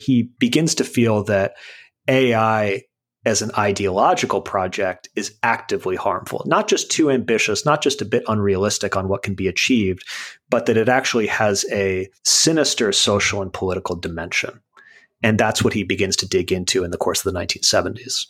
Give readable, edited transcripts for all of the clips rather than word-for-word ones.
he begins to feel that AI as an ideological project is actively harmful, not just too ambitious, not just a bit unrealistic on what can be achieved, but that it actually has a sinister social and political dimension. And that's what he begins to dig into in the course of the 1970s.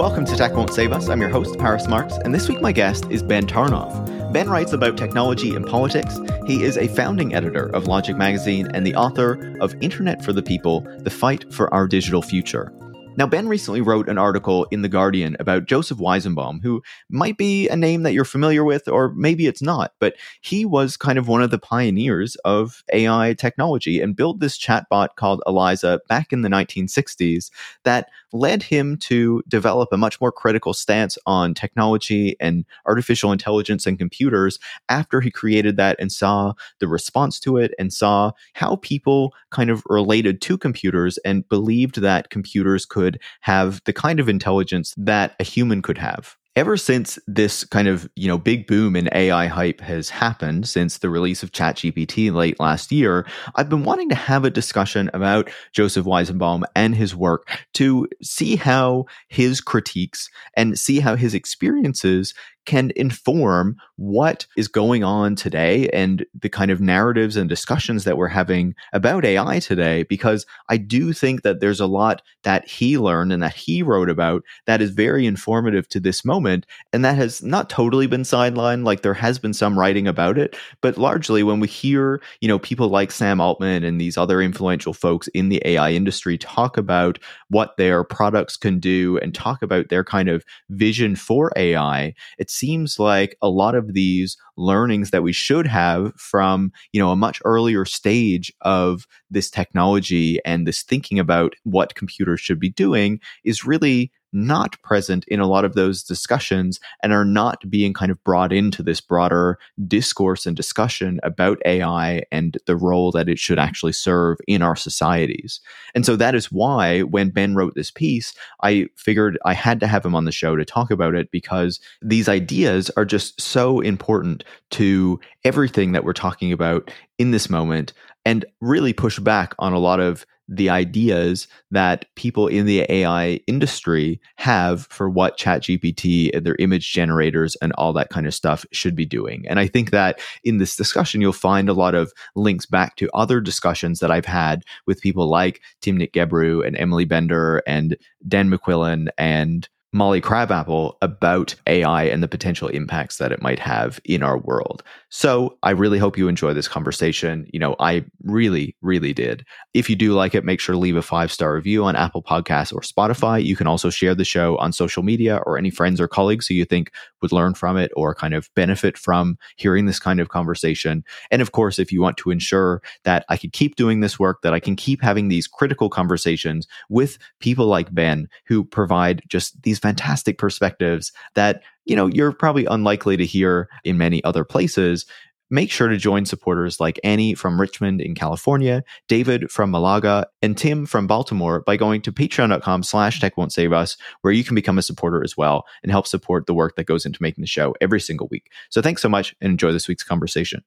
Welcome to Tech Won't Save Us. I'm your host, Paris Marx, and this week my guest is Ben Tarnoff. Ben writes about technology and politics. He is a founding editor of Logic Magazine and the author of Internet for the People: The Fight for Our Digital Future. Now, Ben recently wrote an article in The Guardian about Joseph Weizenbaum, who might be a name that you're familiar with, or maybe it's not, but he was kind of one of the pioneers of AI technology and built this chatbot called Eliza back in the 1960s that led him to develop a much more critical stance on technology and artificial intelligence and computers after he created that and saw the response to it and saw how people kind of related to computers and believed that computers could have the kind of intelligence that a human could have. Ever since this kind of, big boom in AI hype has happened since the release of ChatGPT late last year, I've been wanting to have a discussion about Joseph Weizenbaum and his work to see how his critiques and see how his experiences can inform what is going on today and the kind of narratives and discussions that we're having about AI today, because I do think that there's a lot that he learned and that he wrote about that is very informative to this moment, and that has not totally been sidelined. Like, there has been some writing about it, but largely when we hear, people like Sam Altman and these other influential folks in the AI industry talk about what their products can do and talk about their kind of vision for AI, it's seems like a lot of these learnings that we should have from, a much earlier stage of this technology and this thinking about what computers should be doing is really not present in a lot of those discussions and are not being kind of brought into this broader discourse and discussion about AI and the role that it should actually serve in our societies. And so that is why when Ben wrote this piece, I figured I had to have him on the show to talk about it, because these ideas are just so important to everything that we're talking about in this moment and really push back on a lot of the ideas that people in the AI industry have for what ChatGPT and their image generators and all that kind of stuff should be doing. And I think that in this discussion, you'll find a lot of links back to other discussions that I've had with people like Timnit Gebru and Emily Bender and Dan McQuillan and Molly Crabapple about AI and the potential impacts that it might have in our world. So I really hope you enjoy this conversation. I really, really did. If you do like it, make sure to leave a 5-star review on Apple Podcasts or Spotify. You can also share the show on social media or any friends or colleagues who you think would learn from it or kind of benefit from hearing this kind of conversation. And of course, if you want to ensure that I could keep doing this work, that I can keep having these critical conversations with people like Ben, who provide just these fantastic perspectives that, you're probably unlikely to hear in many other places, make sure to join supporters like Annie from Richmond in California, David from Malaga, and Tim from Baltimore by going to patreon.com/techwon'tsaveus, where you can become a supporter as well and help support the work that goes into making the show every single week. So thanks so much and enjoy this week's conversation.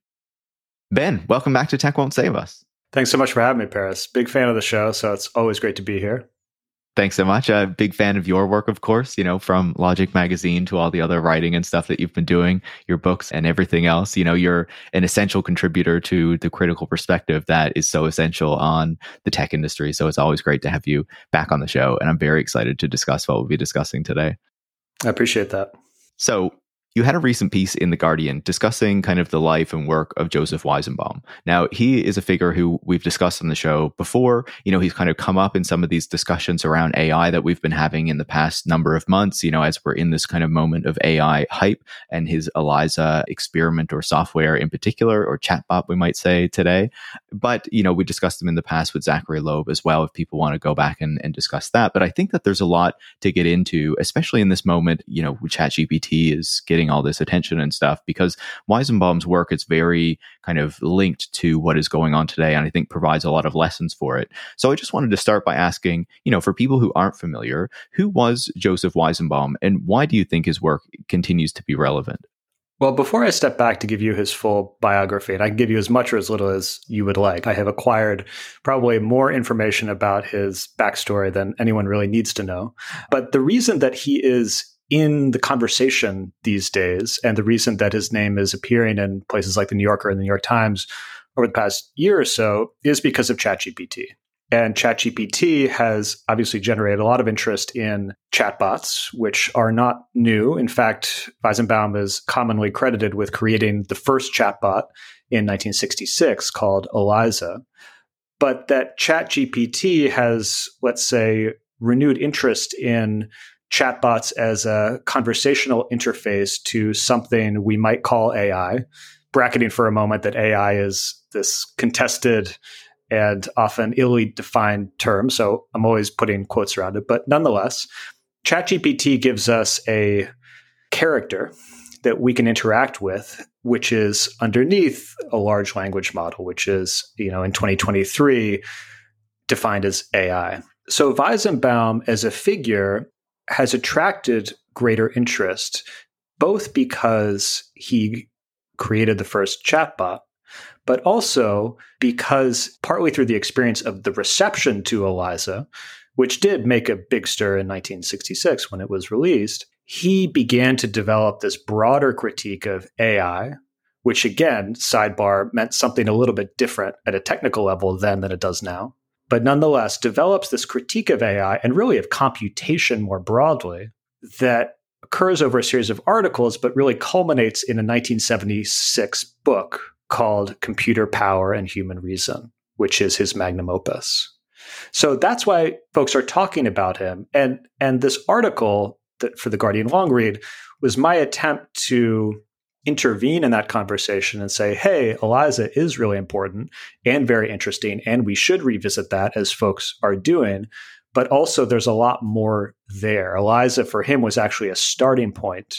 Ben, welcome back to Tech Won't Save Us. Thanks so much for having me, Paris. Big fan of the show, so it's always great to be here. Thanks so much. I'm a big fan of your work, of course, from Logic Magazine to all the other writing and stuff that you've been doing, your books and everything else. You're an essential contributor to the critical perspective that is so essential on the tech industry. So it's always great to have you back on the show. And I'm very excited to discuss what we'll be discussing today. I appreciate that. So you had a recent piece in The Guardian discussing kind of the life and work of Joseph Weizenbaum. Now, he is a figure who we've discussed on the show before. He's kind of come up in some of these discussions around AI that we've been having in the past number of months, as we're in this kind of moment of AI hype and his Eliza experiment or software in particular, or chatbot, we might say today. But, we discussed him in the past with Zachary Loeb as well, if people want to go back and discuss that. But I think that there's a lot to get into, especially in this moment, ChatGPT is getting getting all this attention and stuff, because Weizenbaum's work is very kind of linked to what is going on today, and I think provides a lot of lessons for it. So I just wanted to start by asking, you know, for people who aren't familiar, who was Joseph Weizenbaum, and why do you think his work continues to be relevant? Well, before I step back to give you his full biography, and I can give you as much or as little as you would like, I have acquired probably more information about his backstory than anyone really needs to know. But the reason that he is in the conversation these days, and the reason that his name is appearing in places like The New Yorker and The New York Times over the past year or so, is because of ChatGPT. And ChatGPT has obviously generated a lot of interest in chatbots, which are not new. In fact, Weizenbaum is commonly credited with creating the first chatbot in 1966 called Eliza. But that ChatGPT has, let's say, renewed interest in chatbots as a conversational interface to something we might call AI, bracketing for a moment that AI is this contested and often illy defined terms, so I'm always putting quotes around it. But nonetheless, ChatGPT gives us a character that we can interact with, which is underneath a large language model, which is, you know, in 2023 defined as AI. So Weizenbaum as a figure has attracted greater interest, both because he created the first chatbot, but also because partly through the experience of the reception to Eliza, which did make a big stir in 1966 when it was released, he began to develop this broader critique of AI, which again, sidebar, meant something a little bit different at a technical level then than it does now, but nonetheless develops this critique of AI and really of computation more broadly that occurs over a series of articles, but really culminates in a 1976 book called Computer Power and Human Reason, which is his magnum opus. So that's why folks are talking about him. And this article that for The Guardian long read was my attempt to intervene in that conversation and say, hey, Eliza is really important and very interesting, and we should revisit that as folks are doing. But also there's a lot more there. Eliza for him was actually a starting point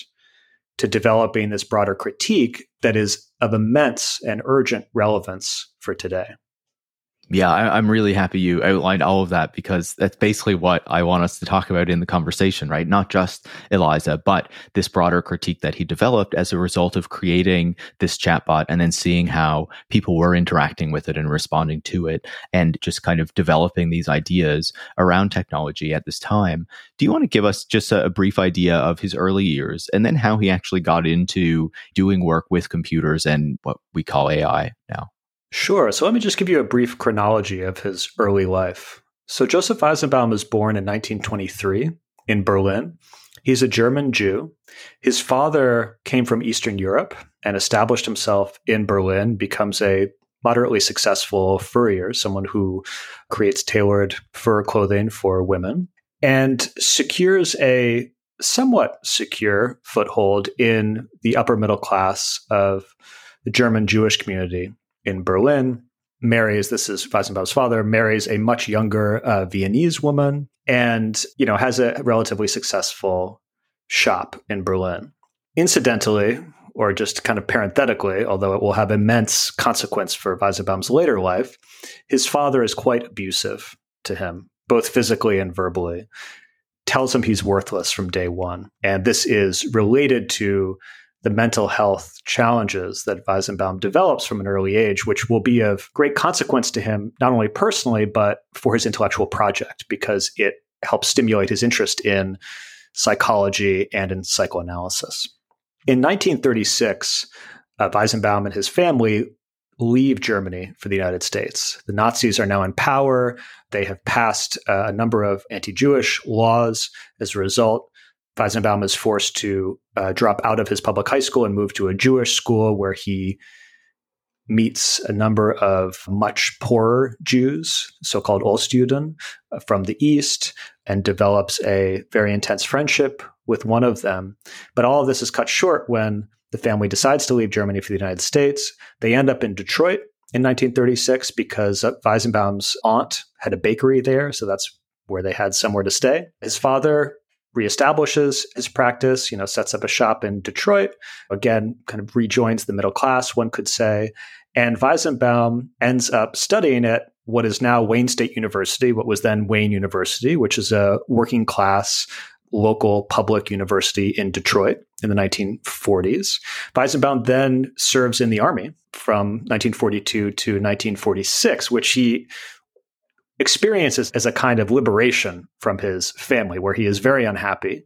to developing this broader critique that is of immense and urgent relevance for today. Yeah, I'm really happy you outlined all of that, because that's basically what I want us to talk about in the conversation, right? Not just Eliza, but this broader critique that he developed as a result of creating this chatbot and then seeing how people were interacting with it and responding to it and just kind of developing these ideas around technology at this time. Do you want to give us just a brief idea of his early years and then how he actually got into doing work with computers and what we call AI now? Sure. So let me just give you a brief chronology of his early life. So Joseph Weizenbaum was born in 1923 in Berlin. He's a German Jew. His father came from Eastern Europe and established himself in Berlin, becomes a moderately successful furrier, someone who creates tailored fur clothing for women, and secures a somewhat secure foothold in the upper middle class of the German Jewish community in Berlin, marries, this is Weizenbaum's father, marries a much younger Viennese woman, and, you know, has a relatively successful shop in Berlin. Incidentally, or just kind of parenthetically, although it will have immense consequence for Weizenbaum's later life, his father is quite abusive to him, both physically and verbally, tells him he's worthless from day one. And this is related to the mental health challenges that Weizenbaum develops from an early age, which will be of great consequence to him, not only personally, but for his intellectual project, because it helps stimulate his interest in psychology and in psychoanalysis. In 1936, Weizenbaum and his family leave Germany for the United States. The Nazis are now in power. They have passed a number of anti-Jewish laws. As a result, Weizenbaum is forced to drop out of his public high school and move to a Jewish school where he meets a number of much poorer Jews, so-called Ostjuden, from the East, and develops a very intense friendship with one of them. But all of this is cut short when the family decides to leave Germany for the United States. They end up in Detroit in 1936 because Weizenbaum's aunt had a bakery there, so that's where they had somewhere to stay. His father reestablishes his practice, you know, sets up a shop in Detroit, again, kind of rejoins the middle class, one could say. And Weizenbaum ends up studying at what is now Wayne State University, what was then Wayne University, which is a working class local public university in Detroit in the 1940s. Weizenbaum then serves in the army from 1942 to 1946, which he experiences as a kind of liberation from his family, where he is very unhappy.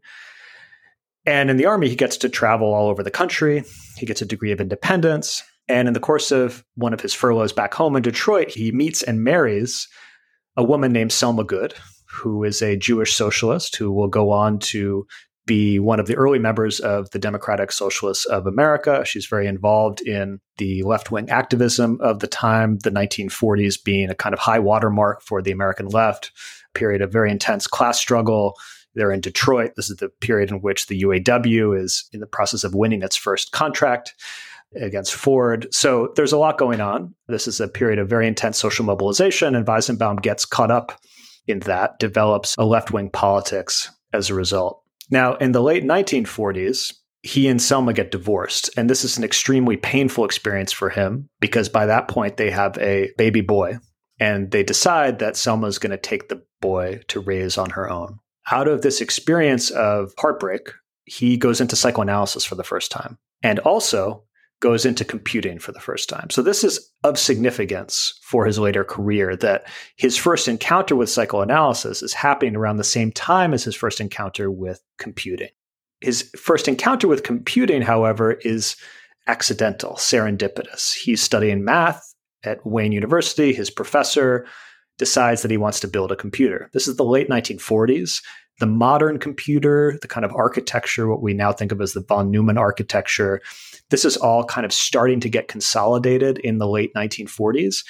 And in the army, he gets to travel all over the country. He gets a degree of independence. And in the course of one of his furloughs back home in Detroit, he meets and marries a woman named Selma Good, who is a Jewish socialist who will go on to be one of the early members of the Democratic Socialists of America. She's very involved in the left-wing activism of the time, the 1940s being a kind of high watermark for the American left, a period of very intense class struggle. They're in Detroit. This is the period in which the UAW is in the process of winning its first contract against Ford. So there's a lot going on. This is a period of very intense social mobilization, and Weizenbaum gets caught up in that, develops a left-wing politics as a result. Now, in the late 1940s, he and Selma get divorced, and this is an extremely painful experience for him because by that point, they have a baby boy, and they decide that Selma is going to take the boy to raise on her own. Out of this experience of heartbreak, he goes into psychoanalysis for the first time, and also goes into computing for the first time. So this is of significance for his later career, that his first encounter with psychoanalysis is happening around the same time as his first encounter with computing. His first encounter with computing, however, is accidental, serendipitous. He's studying math at Wayne University. His professor decides that he wants to build a computer. This is the late 1940s. The modern computer, the kind of architecture, what we now think of as the von Neumann architecture, this is all kind of starting to get consolidated in the late 1940s.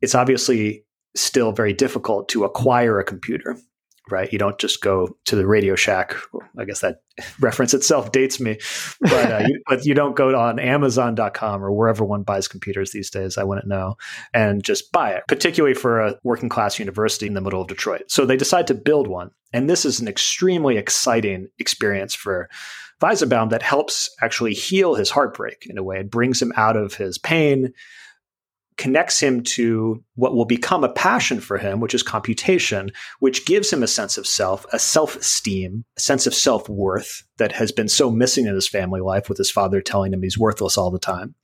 It's obviously still very difficult to acquire a computer, right? You don't just go to the Radio Shack. I guess that reference itself dates me, but, but you don't go on Amazon.com or wherever one buys computers these days, I wouldn't know, and just buy it, particularly for a working class university in the middle of Detroit. So they decide to build one. And this is an extremely exciting experience for Weizenbaum that helps actually heal his heartbreak in a way. It brings him out of his pain, connects him to what will become a passion for him, which is computation, which gives him a sense of self, a self-esteem, a sense of self-worth that has been so missing in his family life, with his father telling him he's worthless all the time.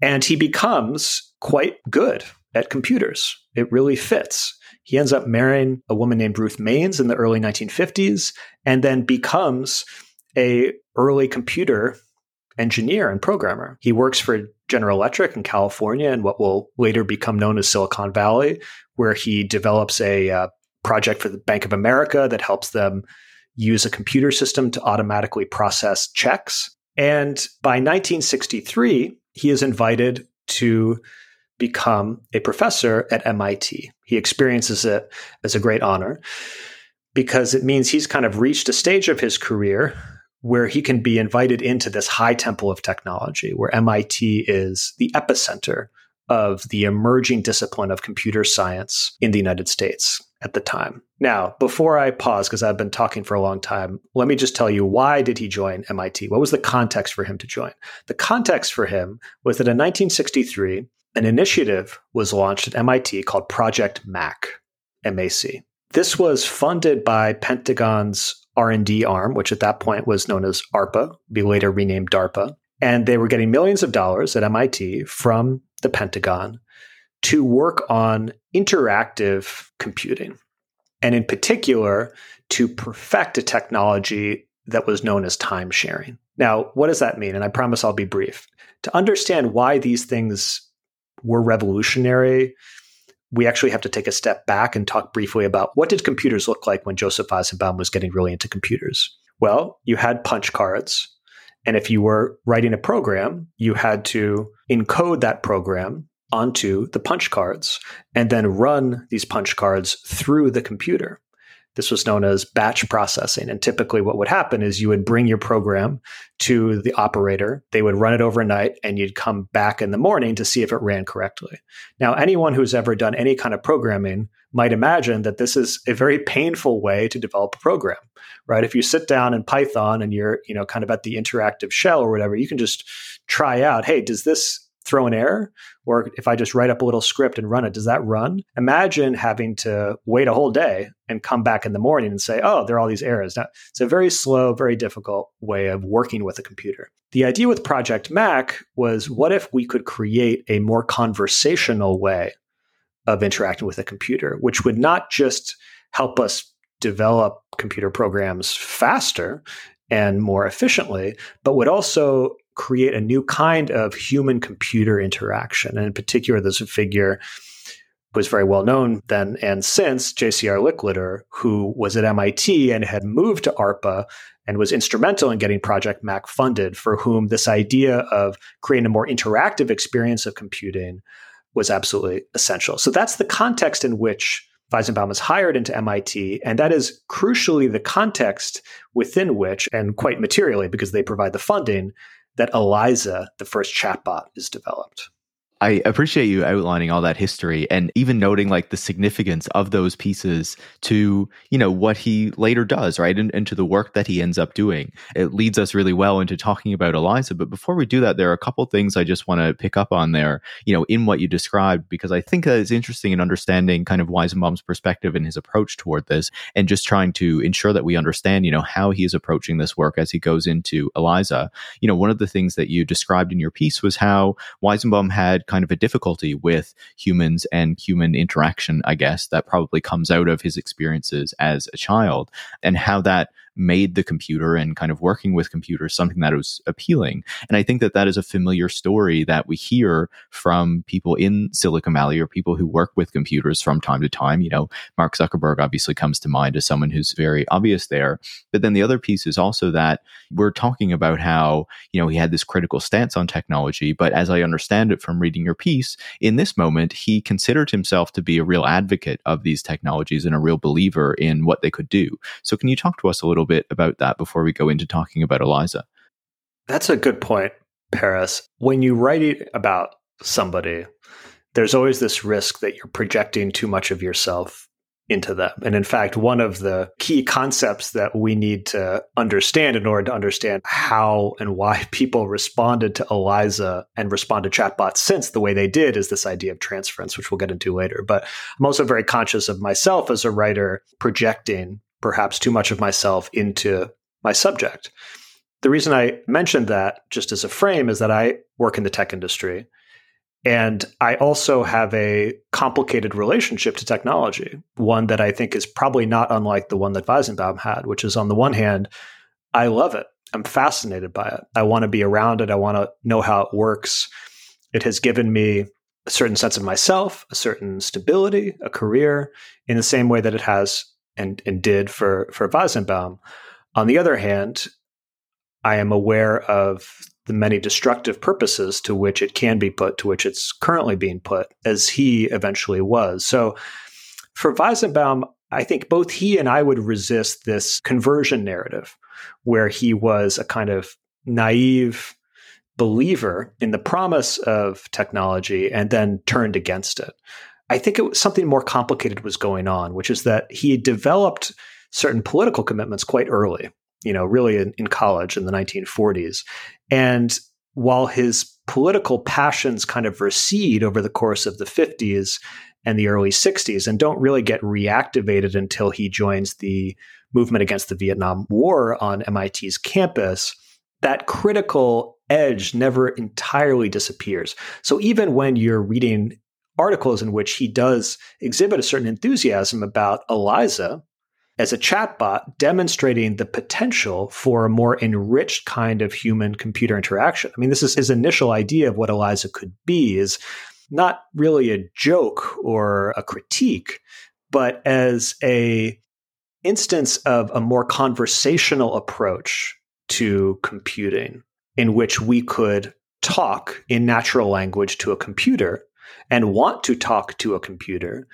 And he becomes quite good at computers. It really fits. He ends up marrying a woman named Ruth Maynes in the early 1950s, and then becomes an early computer engineer and programmer. He works for General Electric in California and what will later become known as Silicon Valley, where he develops a project for the Bank of America that helps them use a computer system to automatically process checks. And by 1963, he is invited to become a professor at MIT. He experiences it as a great honor because it means he's kind of reached a stage of his career where he can be invited into this high temple of technology, where MIT is the epicenter of the emerging discipline of computer science in the United States at the time. Now, before I pause, because I've been talking for a long time, let me just tell you, why did he join MIT? What was the context for him to join? The context for him was that in 1963, an initiative was launched at MIT called Project MAC, M-A-C. This was funded by Pentagon's R&D arm, which at that point was known as ARPA, be later renamed DARPA. And they were getting millions of dollars at MIT from the Pentagon to work on interactive computing. And in particular, to perfect a technology that was known as time sharing. Now, what does that mean? And I promise I'll be brief. To understand why these things were revolutionary, we actually have to take a step back and talk briefly about what did computers look like when Joseph Weizenbaum was getting really into computers. Well, you had punch cards. And if you were writing a program, you had to encode that program onto the punch cards and then run these punch cards through the computer. This was known as batch processing. And typically what would happen is you would bring your program to the operator, they would run it overnight, and you'd come back in the morning to see if it ran correctly. Now, anyone who's ever done any kind of programming might imagine that this is a very painful way to develop a program, right? If you sit down in Python and you're, kind of at the interactive shell or whatever, you can just try out, hey, does this throw an error? Or if I just write up a little script and run it, does that run? Imagine having to wait a whole day and come back in the morning and say, oh, there are all these errors. Now, it's a very slow, very difficult way of working with a computer. The idea with Project MAC was, what if we could create a more conversational way of interacting with a computer, which would not just help us develop computer programs faster and more efficiently, but would also create a new kind of human-computer interaction. And in particular, there's a figure who was very well known then and since, J.C.R. Licklider, who was at MIT and had moved to ARPA and was instrumental in getting Project MAC funded, for whom this idea of creating a more interactive experience of computing was absolutely essential. So that's the context in which Weizenbaum is hired into MIT, and that is crucially the context within which, and quite materially because they provide the funding, that Eliza, the first chatbot, is developed. I appreciate you outlining all that history and even noting like the significance of those pieces to, what he later does, right? And to the work that he ends up doing. It leads us really well into talking about Eliza. But before we do that, there are a couple things I just want to pick up on there, in what you described, because I think that it's interesting in understanding kind of Weizenbaum's perspective and his approach toward this, and just trying to ensure that we understand, how he is approaching this work as he goes into Eliza. One of the things that you described in your piece was how Weizenbaum had kind of a difficulty with humans and human interaction, I guess, that probably comes out of his experiences as a child, and how that made the computer and kind of working with computers something that was appealing. And I think that that is a familiar story that we hear from people in Silicon Valley or people who work with computers from time to time. Mark Zuckerberg obviously comes to mind as someone who's very obvious there. But then the other piece is also that we're talking about how, he had this critical stance on technology. But as I understand it from reading your piece, in this moment, he considered himself to be a real advocate of these technologies and a real believer in what they could do. So can you talk to us a little bit about that before we go into talking about Eliza? That's a good point, Paris. When you write about somebody, there's always this risk that you're projecting too much of yourself into them. And in fact, one of the key concepts that we need to understand in order to understand how and why people responded to Eliza and respond to chatbots since the way they did is this idea of transference, which we'll get into later. But I'm also very conscious of myself as a writer projecting perhaps too much of myself into my subject. The reason I mentioned that just as a frame is that I work in the tech industry, and I also have a complicated relationship to technology, one that I think is probably not unlike the one that Weizenbaum had, which is, on the one hand, I love it. I'm fascinated by it. I want to be around it. I want to know how it works. It has given me a certain sense of myself, a certain stability, a career, in the same way that it has and did for Weizenbaum. On the other hand, I am aware of the many destructive purposes to which it can be put, to which it's currently being put, as he eventually was. So for Weizenbaum, I think both he and I would resist this conversion narrative, where he was a kind of naive believer in the promise of technology and then turned against it. I think it was something more complicated was going on, which is that he developed certain political commitments quite early, really in college in the 1940s. And while his political passions kind of recede over the course of the 50s and the early 60s and don't really get reactivated until he joins the movement against the Vietnam War on MIT's campus, that critical edge never entirely disappears. So even when you're reading articles in which he does exhibit a certain enthusiasm about Eliza as a chatbot, demonstrating the potential for a more enriched kind of human-computer interaction. I mean, this is his initial idea of what Eliza could be, is not really a joke or a critique, but as a instance of a more conversational approach to computing in which we could talk in natural language to a computer and want to talk to a computer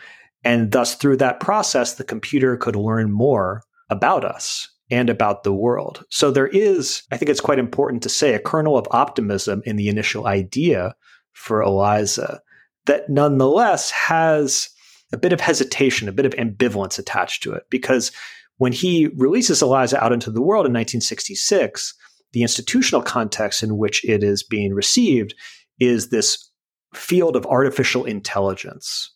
And thus, through that process, the computer could learn more about us and about the world. So there is, I think it's quite important to say, a kernel of optimism in the initial idea for Eliza that nonetheless has a bit of hesitation, a bit of ambivalence attached to it. Because when he releases Eliza out into the world in 1966, the institutional context in which it is being received is this field of artificial intelligence,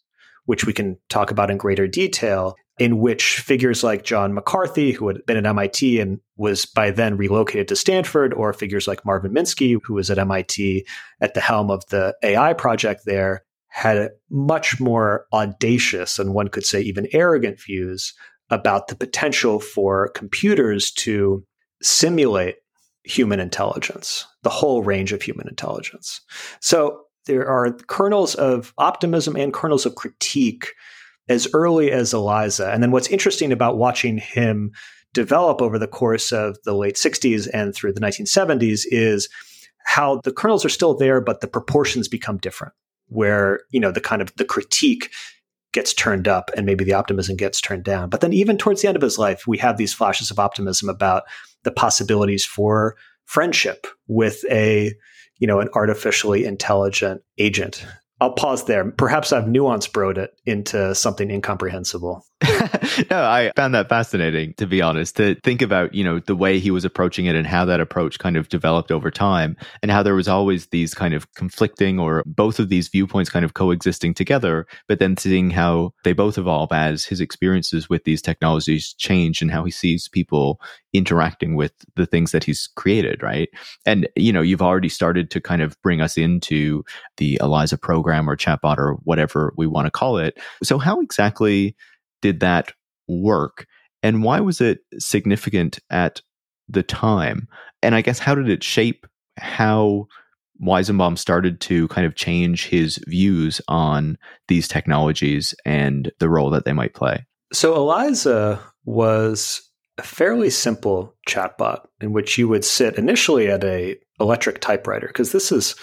which we can talk about in greater detail, in which figures like John McCarthy, who had been at MIT and was by then relocated to Stanford, or figures like Marvin Minsky, who was at MIT at the helm of the AI project there, had a much more audacious and one could say even arrogant views about the potential for computers to simulate human intelligence, the whole range of human intelligence. So there are kernels of optimism and kernels of critique as early as Eliza. And then what's interesting about watching him develop over the course of the late 60s and through the 1970s is how the kernels are still there, but the proportions become different, where, you know, the kind of the critique gets turned up and maybe the optimism gets turned down. But then even towards the end of his life, we have these flashes of optimism about the possibilities for friendship with a, you know, an artificially intelligent agent. I'll pause there. Perhaps I've nuance broed it into something incomprehensible. No, I found that fascinating, to be honest, to think about, you know, the way he was approaching it and how that approach kind of developed over time and how there was always these kind of conflicting or both of these viewpoints kind of coexisting together, but then seeing how they both evolve as his experiences with these technologies change and how he sees people interacting with the things that he's created, right? And, you know, you've already started to kind of bring us into the Eliza program or chatbot or whatever we want to call it. So how exactly did that work? And why was it significant at the time? And I guess, how did it shape how Weizenbaum started to kind of change his views on these technologies and the role that they might play? So Eliza was a fairly simple chatbot in which you would sit initially at a electric typewriter, because this is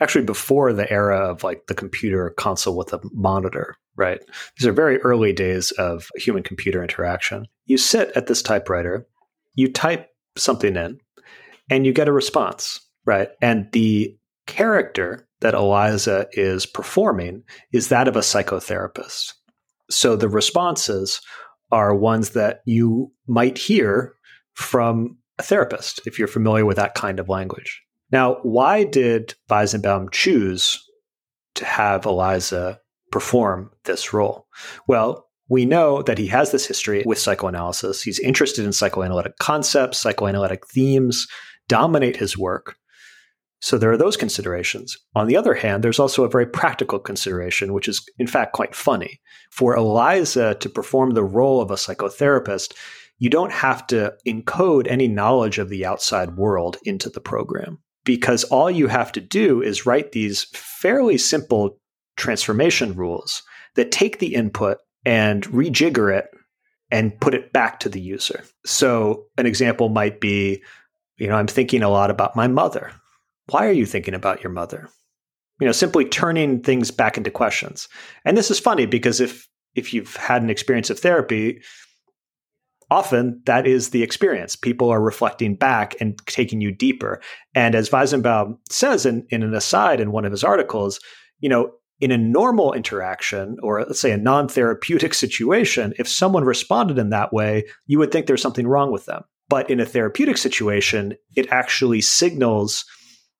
actually before the era of like the computer console with a monitor, right? These are very early days of human computer interaction. You sit at this typewriter, you type something in, and you get a response, right? And the character that Eliza is performing is that of a psychotherapist. So the responses are ones that you might hear from a therapist, if you're familiar with that kind of language. Now, why did Weizenbaum choose to have Eliza perform this role? Well, we know that he has this history with psychoanalysis. He's interested in psychoanalytic concepts, psychoanalytic themes dominate his work. So there are those considerations. On the other hand, there's also a very practical consideration, which is in fact quite funny. For Eliza to perform the role of a psychotherapist, you don't have to encode any knowledge of the outside world into the program, because all you have to do is write these fairly simple transformation rules that take the input and rejigger it and put it back to the user. So an example might be, you know, I'm thinking a lot about my mother. Why are you thinking about your mother? You know, simply turning things back into questions. And this is funny because if you've had an experience of therapy, often that is the experience. People are reflecting back and taking you deeper. And as Weizenbaum says in an aside in one of his articles, you know, in a normal interaction, or let's say a non-therapeutic situation, if someone responded in that way, you would think there's something wrong with them. But in a therapeutic situation, it actually signals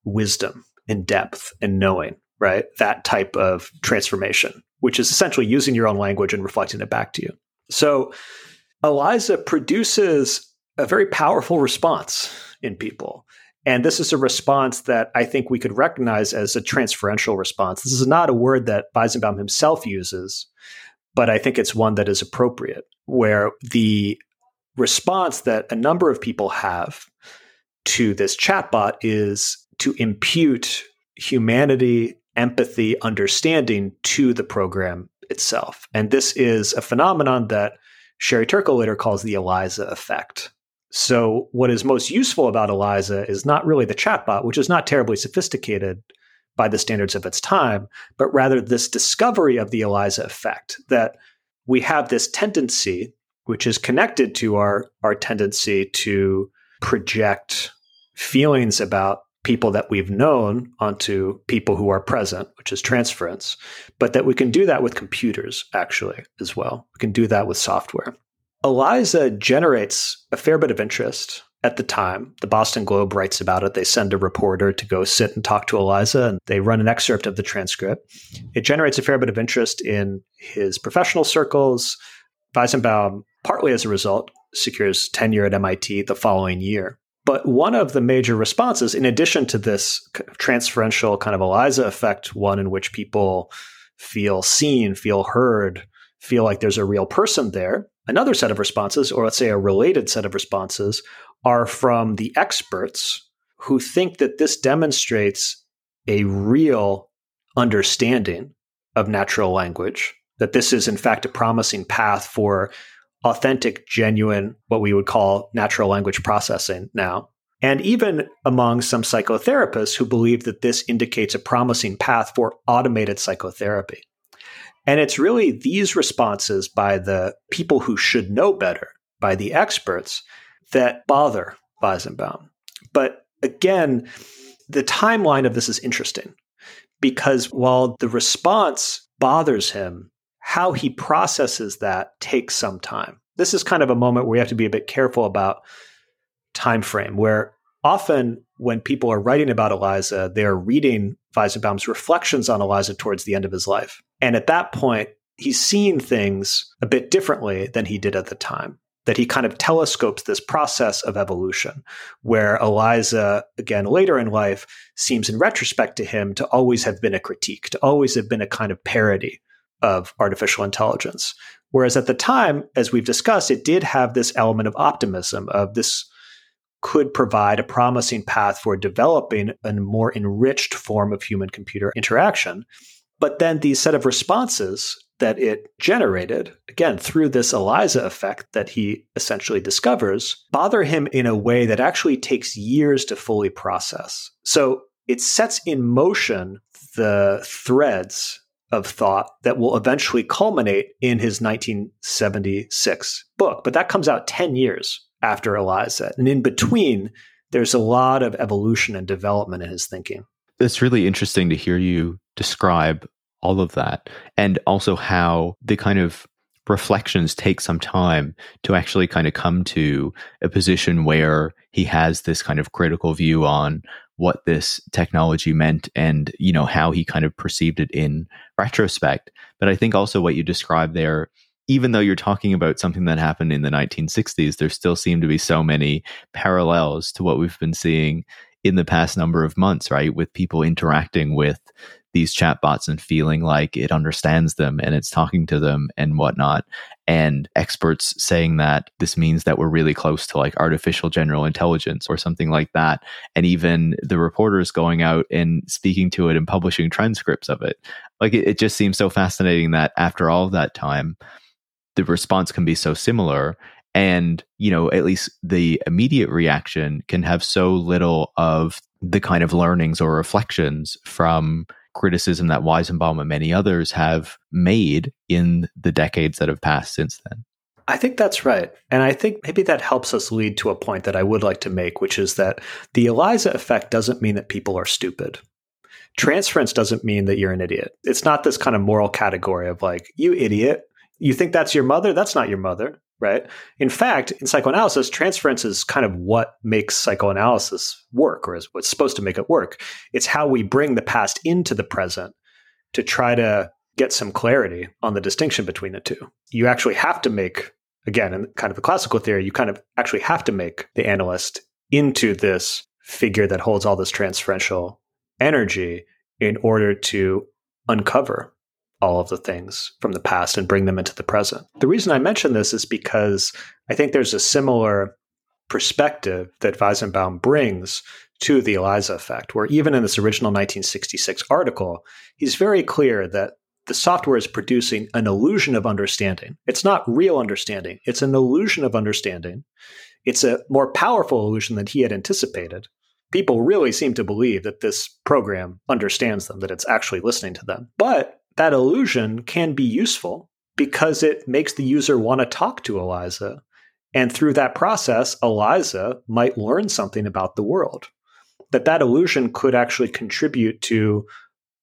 wisdom and depth and knowing, right? That type of transformation, which is essentially using your own language and reflecting it back to you. So Eliza produces a very powerful response in people. And this is a response that I think we could recognize as a transferential response. This is not a word that Weizenbaum himself uses, but I think it's one that is appropriate, where the response that a number of people have to this chatbot is to impute humanity, empathy, understanding to the program itself. And this is a phenomenon that Sherry Turkle later calls the Eliza effect. So what is most useful about Eliza is not really the chatbot, which is not terribly sophisticated by the standards of its time, but rather this discovery of the Eliza effect, that we have this tendency, which is connected to our tendency to project feelings about people that we've known onto people who are present, which is transference, but that we can do that with computers actually as well. We can do that with software. ELIZA generates a fair bit of interest at the time. The Boston Globe writes about it. They send a reporter to go sit and talk to ELIZA, and they run an excerpt of the transcript. It generates a fair bit of interest in his professional circles. Weizenbaum, partly as a result, secures tenure at MIT the following year. But one of the major responses, in addition to this transferential kind of ELIZA effect, one in which people feel seen, feel heard, feel like there's a real person there, another set of responses, or let's say a related set of responses, are from the experts who think that this demonstrates a real understanding of natural language, that this is in fact a promising path for authentic, genuine, what we would call natural language processing now. And even among some psychotherapists who believe that this indicates a promising path for automated psychotherapy. And it's really these responses by the people who should know better, by the experts, that bother Weizenbaum. But again, the timeline of this is interesting because while the response bothers him, how he processes that takes some time. This is kind of a moment where we have to be a bit careful about time frame, where often when people are writing about ELIZA, they're reading Weizenbaum's reflections on ELIZA towards the end of his life. And at that point, he's seeing things a bit differently than he did at the time, that he kind of telescopes this process of evolution, where ELIZA, again, later in life, seems in retrospect to him to always have been a critique, to always have been a kind of parody of artificial intelligence. Whereas at the time, as we've discussed, it did have this element of optimism, of this could provide a promising path for developing a more enriched form of human-computer interaction. But then the set of responses that it generated, again, through this ELIZA effect that he essentially discovers, bother him in a way that actually takes years to fully process. So it sets in motion the threads of thought that will eventually culminate in his 1976 book. But that comes out 10 years after ELIZA. And in between, there's a lot of evolution and development in his thinking. It's really interesting to hear you describe all of that and also how the kind of reflections take some time to actually kind of come to a position where he has this kind of critical view on what this technology meant and, you know, how he kind of perceived it in retrospect. But I think also what you described there, even though you're talking about something that happened in the 1960s, there still seem to be so many parallels to what we've been seeing in the past number of months, right? With people interacting with these chatbots and feeling like it understands them and it's talking to them and whatnot. And experts saying that this means that we're really close to like artificial general intelligence or something like that. And even the reporters going out and speaking to it and publishing transcripts of it. Like it just seems so fascinating that after all that time, the response can be so similar. And, you know, at least the immediate reaction can have so little of the kind of learnings or reflections from criticism that Weizenbaum and many others have made in the decades that have passed since then. I think that's right. And I think maybe that helps us lead to a point that I would like to make, which is that the ELIZA effect doesn't mean that people are stupid. Transference doesn't mean that you're an idiot. It's not this kind of moral category of like, you idiot, you think that's your mother? That's not your mother, right? In fact, in psychoanalysis, transference is kind of what makes psychoanalysis work, or is what's supposed to make it work. It's how we bring the past into the present to try to get some clarity on the distinction between the two. You actually have to make, again, in kind of the classical theory, you kind of actually have to make the analyst into this figure that holds all this transferential energy in order to uncover all of the things from the past and bring them into the present. The reason I mention this is because I think there's a similar perspective that Weizenbaum brings to the ELIZA effect, where even in this original 1966 article, he's very clear that the software is producing an illusion of understanding. It's not real understanding. It's an illusion of understanding. It's a more powerful illusion than he had anticipated. People really seem to believe that this program understands them, that it's actually listening to them. But that illusion can be useful because it makes the user want to talk to Eliza. And through that process, Eliza might learn something about the world. That illusion could actually contribute to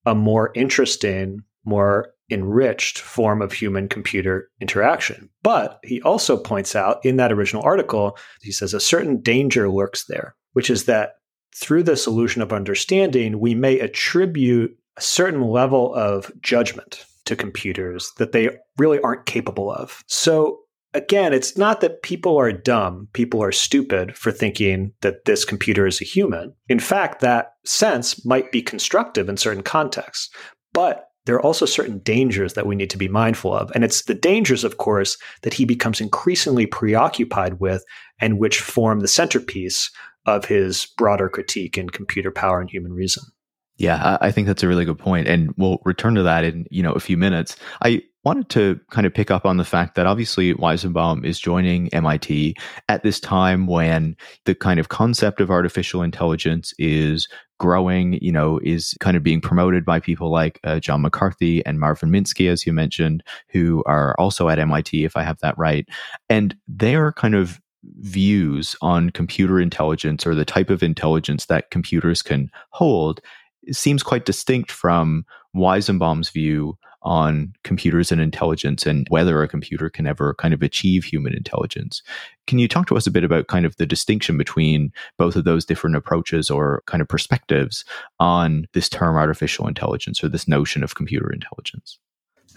a more interesting, more enriched form of human-computer interaction. But he also points out in that original article, he says a certain danger lurks there, which is that through this illusion of understanding, we may attribute a certain level of judgment to computers that they really aren't capable of. So again, it's not that people are dumb, people are stupid for thinking that this computer is a human. In fact, that sense might be constructive in certain contexts, but there are also certain dangers that we need to be mindful of. And it's the dangers, of course, that he becomes increasingly preoccupied with and which form the centerpiece of his broader critique in Computer Power and Human Reason. Yeah, I think that's a really good point. And we'll return to that in, a few minutes. I wanted to kind of pick up on the fact that obviously Weizenbaum is joining MIT at this time when the kind of concept of artificial intelligence is growing, is kind of being promoted by people like John McCarthy and Marvin Minsky, as you mentioned, who are also at MIT, if I have that right. And they are kind of views on computer intelligence or the type of intelligence that computers can hold seems quite distinct from Weizenbaum's view on computers and intelligence and whether a computer can ever kind of achieve human intelligence. Can you talk to us a bit about kind of the distinction between both of those different approaches or kind of perspectives on this term artificial intelligence or this notion of computer intelligence?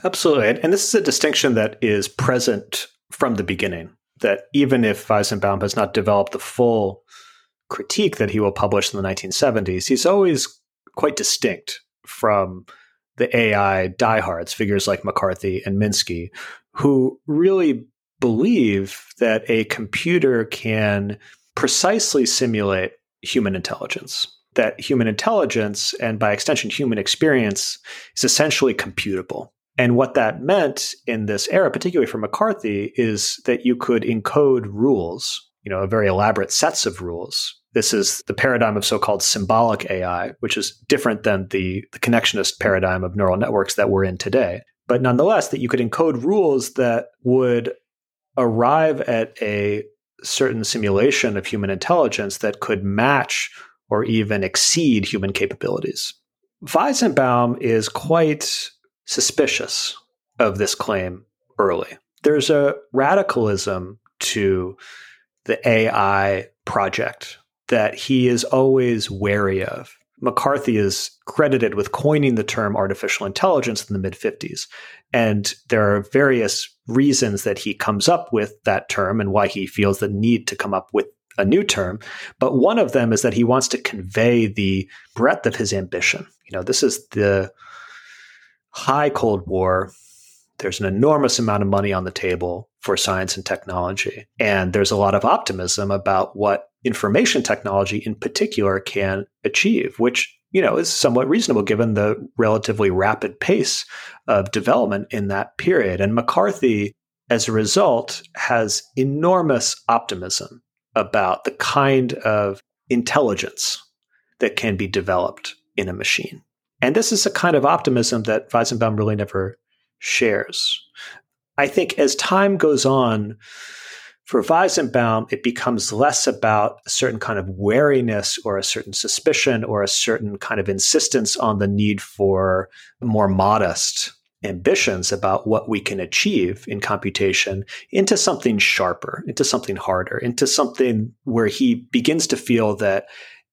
Absolutely. And this is a distinction that is present from the beginning, that even if Weizenbaum has not developed the full critique that he will publish in the 1970s, he's always quite distinct from the AI diehards, figures like McCarthy and Minsky, who really believe that a computer can precisely simulate human intelligence, that human intelligence and by extension human experience is essentially computable. And what that meant in this era, particularly for McCarthy, is that you could encode rules, very elaborate sets of rules. This is the paradigm of so-called symbolic AI, which is different than the connectionist paradigm of neural networks that we're in today. But nonetheless, that you could encode rules that would arrive at a certain simulation of human intelligence that could match or even exceed human capabilities. Weizenbaum is quite suspicious of this claim early. There's a radicalism to the AI project that he is always wary of. McCarthy is credited with coining the term artificial intelligence in the mid-50s. And there are various reasons that he comes up with that term and why he feels the need to come up with a new term. But one of them is that he wants to convey the breadth of his ambition. This is the high Cold War. There's an enormous amount of money on the table for science and technology. And there's a lot of optimism about what information technology in particular can achieve, which, is somewhat reasonable given the relatively rapid pace of development in that period. And McCarthy, as a result, has enormous optimism about the kind of intelligence that can be developed in a machine. And this is a kind of optimism that Weizenbaum really never shares. I think as time goes on, for Weizenbaum, it becomes less about a certain kind of wariness or a certain suspicion or a certain kind of insistence on the need for more modest ambitions about what we can achieve in computation into something sharper, into something harder, into something where he begins to feel that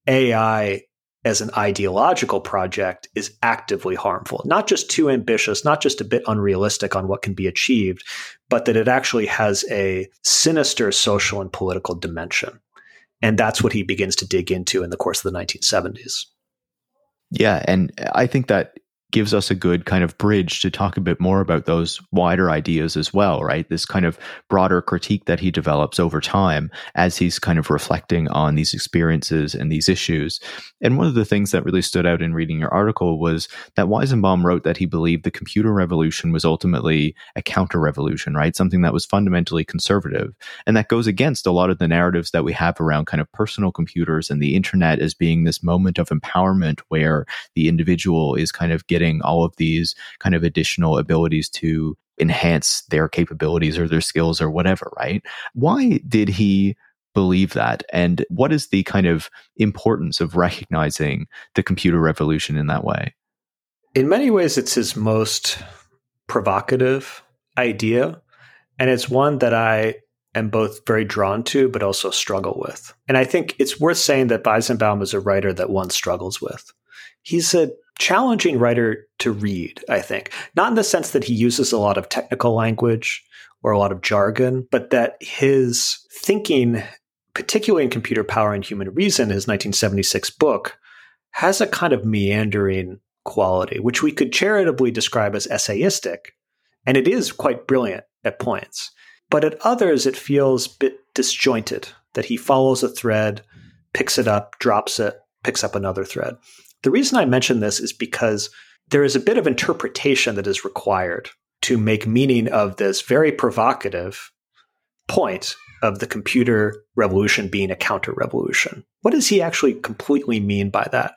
AI as an ideological project is actively harmful, not just too ambitious, not just a bit unrealistic on what can be achieved, but that it actually has a sinister social and political dimension. And that's what he begins to dig into in the course of the 1970s. Yeah, and I think that gives us a good kind of bridge to talk a bit more about those wider ideas as well, right? This kind of broader critique that he develops over time as he's kind of reflecting on these experiences and these issues. And one of the things that really stood out in reading your article was that Weizenbaum wrote that he believed the computer revolution was ultimately a counter-revolution, right? Something that was fundamentally conservative. And that goes against a lot of the narratives that we have around kind of personal computers and the internet as being this moment of empowerment where the individual is kind of getting all of these kind of additional abilities to enhance their capabilities or their skills or whatever, right? Why did he believe that? And what is the kind of importance of recognizing the computer revolution in that way? In many ways, it's his most provocative idea. And it's one that I am both very drawn to, but also struggle with. And I think it's worth saying that Weizenbaum is a writer that one struggles with. He's a challenging writer to read, I think. Not in the sense that he uses a lot of technical language or a lot of jargon, but that his thinking, particularly in Computer Power and Human Reason, his 1976 book, has a kind of meandering quality, which we could charitably describe as essayistic. And it is quite brilliant at points. But at others, it feels a bit disjointed, that he follows a thread, picks it up, drops it, picks up another thread. The reason I mention this is because there is a bit of interpretation that is required to make meaning of this very provocative point of the computer revolution being a counter-revolution. What does he actually completely mean by that?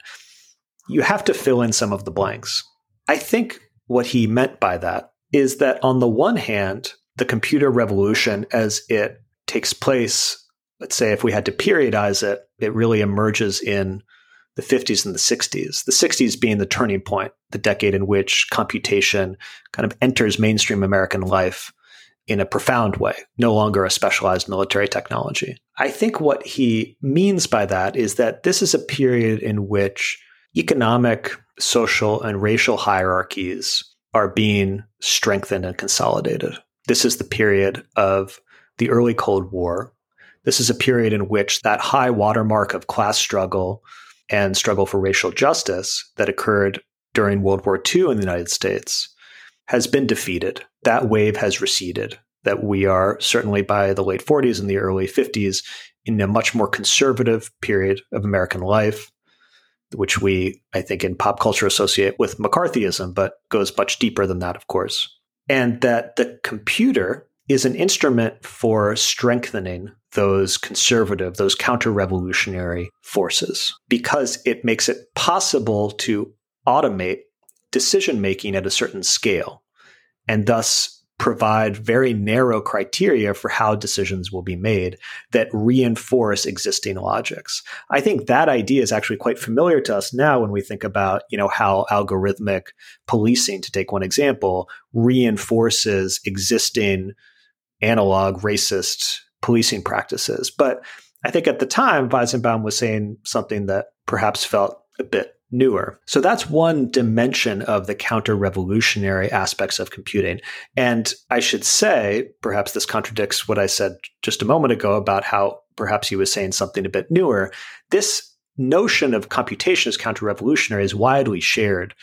You have to fill in some of the blanks. I think what he meant by that is that on the one hand, the computer revolution as it takes place, let's say if we had to periodize it, it really emerges in the 50s and the 60s. The 60s being the turning point, the decade in which computation kind of enters mainstream American life in a profound way, no longer a specialized military technology. I think what he means by that is that this is a period in which economic, social, and racial hierarchies are being strengthened and consolidated. This is the period of the early Cold War. This is a period in which that high watermark of class struggle and struggle for racial justice that occurred during World War II in the United States has been defeated. That wave has receded, that we are certainly by the late 40s and the early 50s in a much more conservative period of American life, which we, I think, in pop culture associate with McCarthyism, but goes much deeper than that, of course. And that the computer is an instrument for strengthening those conservative, those counter-revolutionary forces, because it makes it possible to automate decision-making at a certain scale, and thus provide very narrow criteria for how decisions will be made that reinforce existing logics. I think that idea is actually quite familiar to us now when we think about, how algorithmic policing, to take one example, reinforces existing analog racist policing practices. But I think at the time, Weizenbaum was saying something that perhaps felt a bit newer. So that's one dimension of the counter-revolutionary aspects of computing. And I should say, perhaps this contradicts what I said just a moment ago about how perhaps he was saying something a bit newer. This notion of computation as counter-revolutionary is widely shared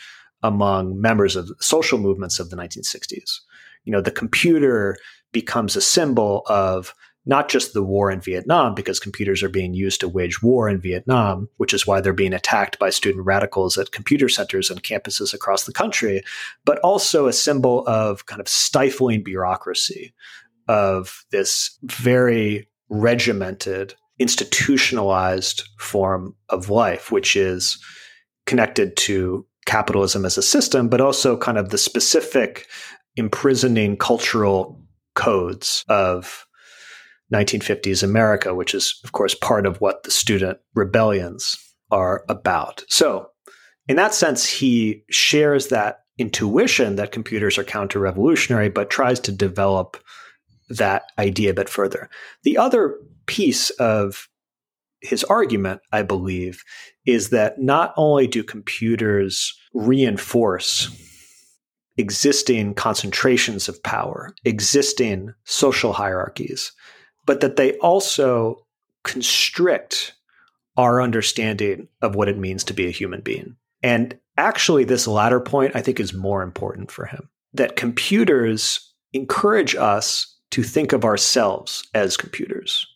among members of social movements of the 1960s. The computer becomes a symbol of not just the war in Vietnam, because computers are being used to wage war in Vietnam, which is why they're being attacked by student radicals at computer centers and campuses across the country, but also a symbol of kind of stifling bureaucracy, of this very regimented, institutionalized form of life, which is connected to capitalism as a system, but also kind of the specific imprisoning cultural codes of 1950s America, which is, of course, part of what the student rebellions are about. So in that sense, he shares that intuition that computers are counter-revolutionary, but tries to develop that idea a bit further. The other piece of his argument, I believe, is that not only do computers reinforce existing concentrations of power, existing social hierarchies, but that they also constrict our understanding of what it means to be a human being. And actually, this latter point, I think, is more important for him, that computers encourage us to think of ourselves as computers,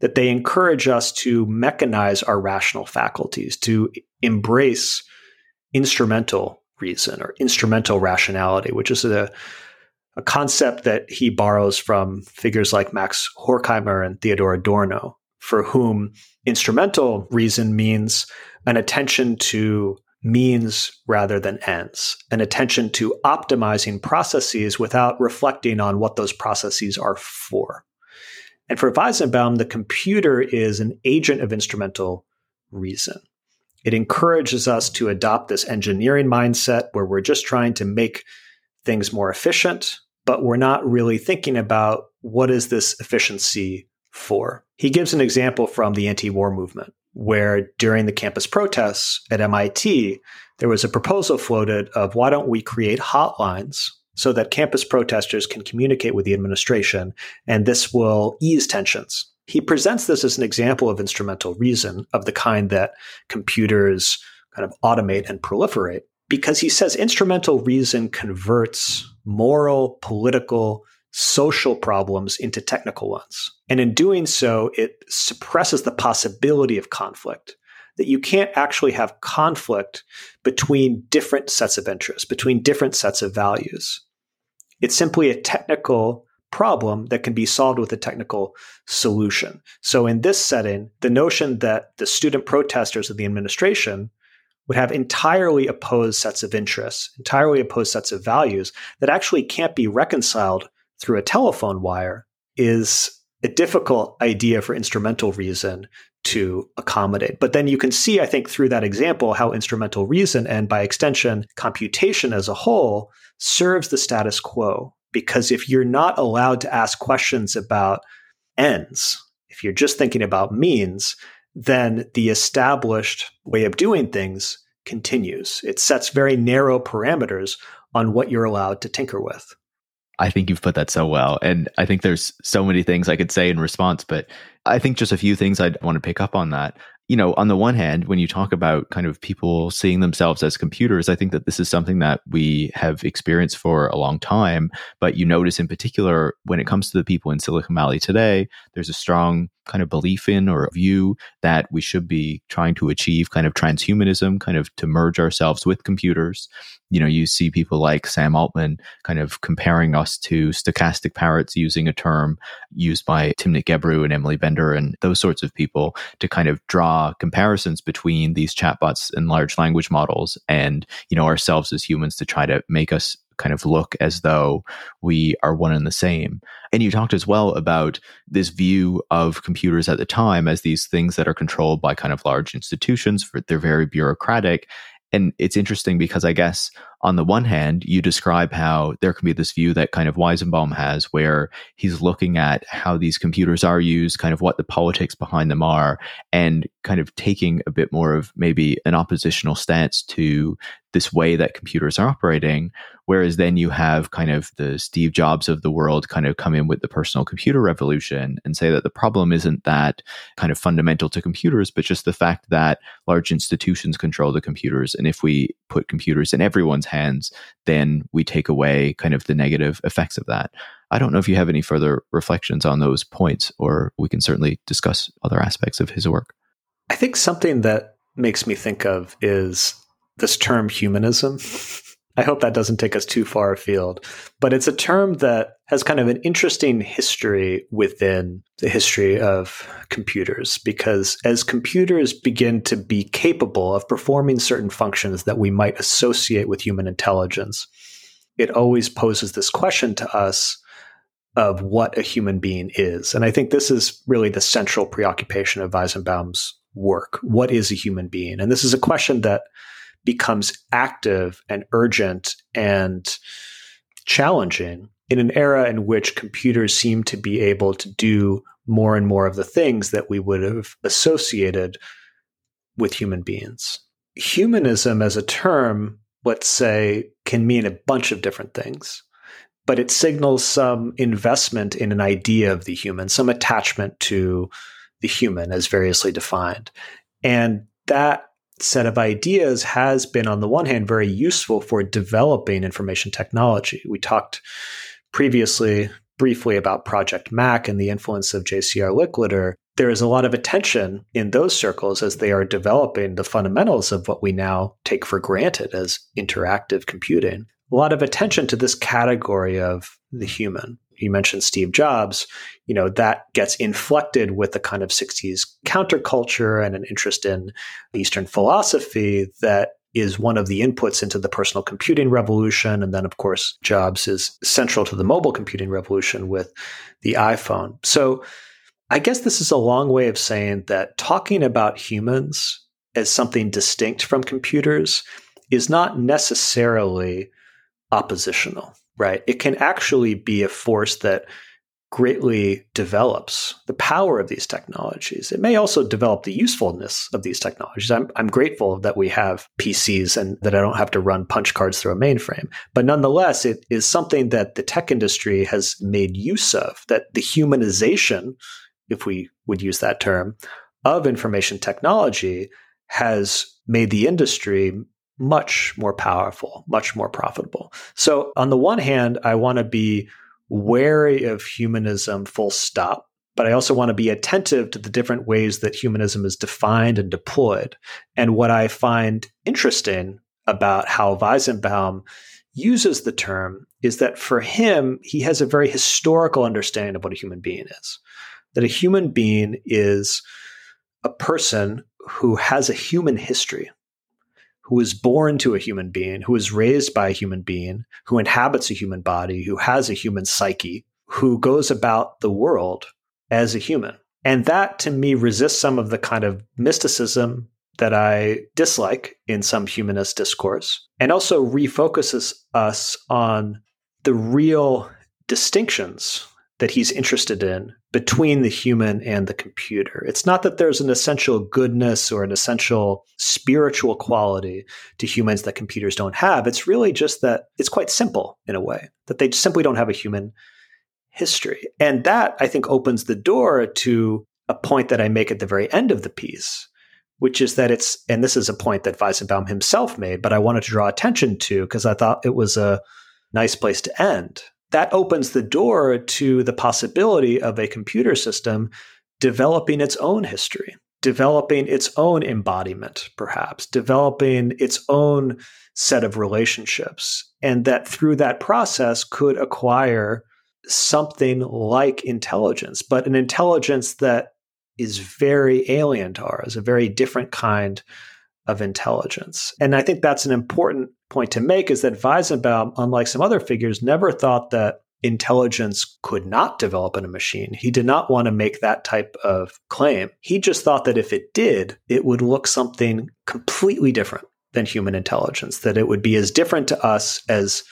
that they encourage us to mechanize our rational faculties, to embrace instrumental reason or instrumental rationality, which is a concept that he borrows from figures like Max Horkheimer and Theodor Adorno, for whom instrumental reason means an attention to means rather than ends, an attention to optimizing processes without reflecting on what those processes are for. And for Weizenbaum, the computer is an agent of instrumental reason. It encourages us to adopt this engineering mindset where we're just trying to make things more efficient, but we're not really thinking about what is this efficiency for. He gives an example from the anti-war movement, where during the campus protests at MIT, there was a proposal floated of why don't we create hotlines so that campus protesters can communicate with the administration, and this will ease tensions. He presents this as an example of instrumental reason of the kind that computers kind of automate and proliferate, because he says instrumental reason converts moral, political, social problems into technical ones. And in doing so, it suppresses the possibility of conflict, that you can't actually have conflict between different sets of interests, between different sets of values. It's simply a technical problem that can be solved with a technical solution. So in this setting, the notion that the student protesters of the administration would have entirely opposed sets of interests, entirely opposed sets of values that actually can't be reconciled through a telephone wire is a difficult idea for instrumental reason to accommodate. But then you can see, I think, through that example, how instrumental reason and by extension, computation as a whole serves the status quo. Because if you're not allowed to ask questions about ends, if you're just thinking about means, then the established way of doing things continues. It sets very narrow parameters on what you're allowed to tinker with. I think you've put that so well. And I think there's so many things I could say in response, but I think just a few things I'd want to pick up on that. You know, on the one hand, when you talk about kind of people seeing themselves as computers, I think that this is something that we have experienced for a long time. But you notice in particular, when it comes to the people in Silicon Valley today, there's a strong kind of belief in or view that we should be trying to achieve kind of transhumanism, kind of to merge ourselves with computers. You know, you see people like Sam Altman kind of comparing us to stochastic parrots, using a term used by Timnit Gebru and Emily Bender and those sorts of people to kind of draw comparisons between these chatbots and large language models and, you know, ourselves as humans to try to make us kind of look as though we are one and the same. And you talked as well about this view of computers at the time as these things that are controlled by kind of large institutions, they're very bureaucratic. And it's interesting because I guess on the one hand, you describe how there can be this view that kind of Weizenbaum has where he's looking at how these computers are used, kind of what the politics behind them are, and kind of taking a bit more of maybe an oppositional stance to this way that computers are operating. Whereas then you have kind of the Steve Jobs of the world kind of come in with the personal computer revolution and say that the problem isn't that kind of fundamental to computers, but just the fact that large institutions control the computers. And if we put computers in everyone's hands, then we take away kind of the negative effects of that. I don't know if you have any further reflections on those points, or we can certainly discuss other aspects of his work. I think something that makes me think of is this term humanism. I hope that doesn't take us too far afield, but it's a term that has kind of an interesting history within the history of computers, because as computers begin to be capable of performing certain functions that we might associate with human intelligence, it always poses this question to us of what a human being is. And I think this is really the central preoccupation of Weizenbaum's work. What is a human being? And this is a question that becomes active and urgent and challenging in an era in which computers seem to be able to do more and more of the things that we would have associated with human beings. Humanism as a term, let's say, can mean a bunch of different things, but it signals some investment in an idea of the human, some attachment to the human as variously defined. And that set of ideas has been, on the one hand, very useful for developing information technology. We talked previously briefly about Project MAC and the influence of J.C.R. Licklider. There is a lot of attention in those circles as they are developing the fundamentals of what we now take for granted as interactive computing. A lot of attention to this category of the human. You mentioned Steve Jobs, you know, that gets inflected with the kind of 60s counterculture and an interest in Eastern philosophy that is one of the inputs into the personal computing revolution. And then, of course, Jobs is central to the mobile computing revolution with the iPhone. So I guess this is a long way of saying that talking about humans as something distinct from computers is not necessarily oppositional, right? It can actually be a force that greatly develops the power of these technologies. It may also develop the usefulness of these technologies. I'm grateful that we have PCs and that I don't have to run punch cards through a mainframe. But nonetheless, it is something that the tech industry has made use of, that the humanization, if we would use that term, of information technology has made the industry much more powerful, much more profitable. So on the one hand, I want to be wary of humanism full stop, but I also want to be attentive to the different ways that humanism is defined and deployed. And what I find interesting about how Weizenbaum uses the term is that for him, he has a very historical understanding of what a human being is, that a human being is a person who has a human history, who is born to a human being, who is raised by a human being, who inhabits a human body, who has a human psyche, who goes about the world as a human. And that, to me, resists some of the kind of mysticism that I dislike in some humanist discourse, and also refocuses us on the real distinctions that he's interested in between the human and the computer. It's not that there's an essential goodness or an essential spiritual quality to humans that computers don't have. It's really just that it's quite simple in a way, that they simply don't have a human history. And that, I think, opens the door to a point that I make at the very end of the piece, which is that it's, and this is a point that Weizenbaum himself made, but I wanted to draw attention to because I thought it was a nice place to end. That opens the door to the possibility of a computer system developing its own history, developing its own embodiment, perhaps, developing its own set of relationships, and that through that process could acquire something like intelligence, but an intelligence that is very alien to ours, a very different kind of intelligence. And I think that's an important point to make, is that Weizenbaum, unlike some other figures, never thought that intelligence could not develop in a machine. He did not want to make that type of claim. He just thought that if it did, it would look something completely different than human intelligence, that it would be as different to us as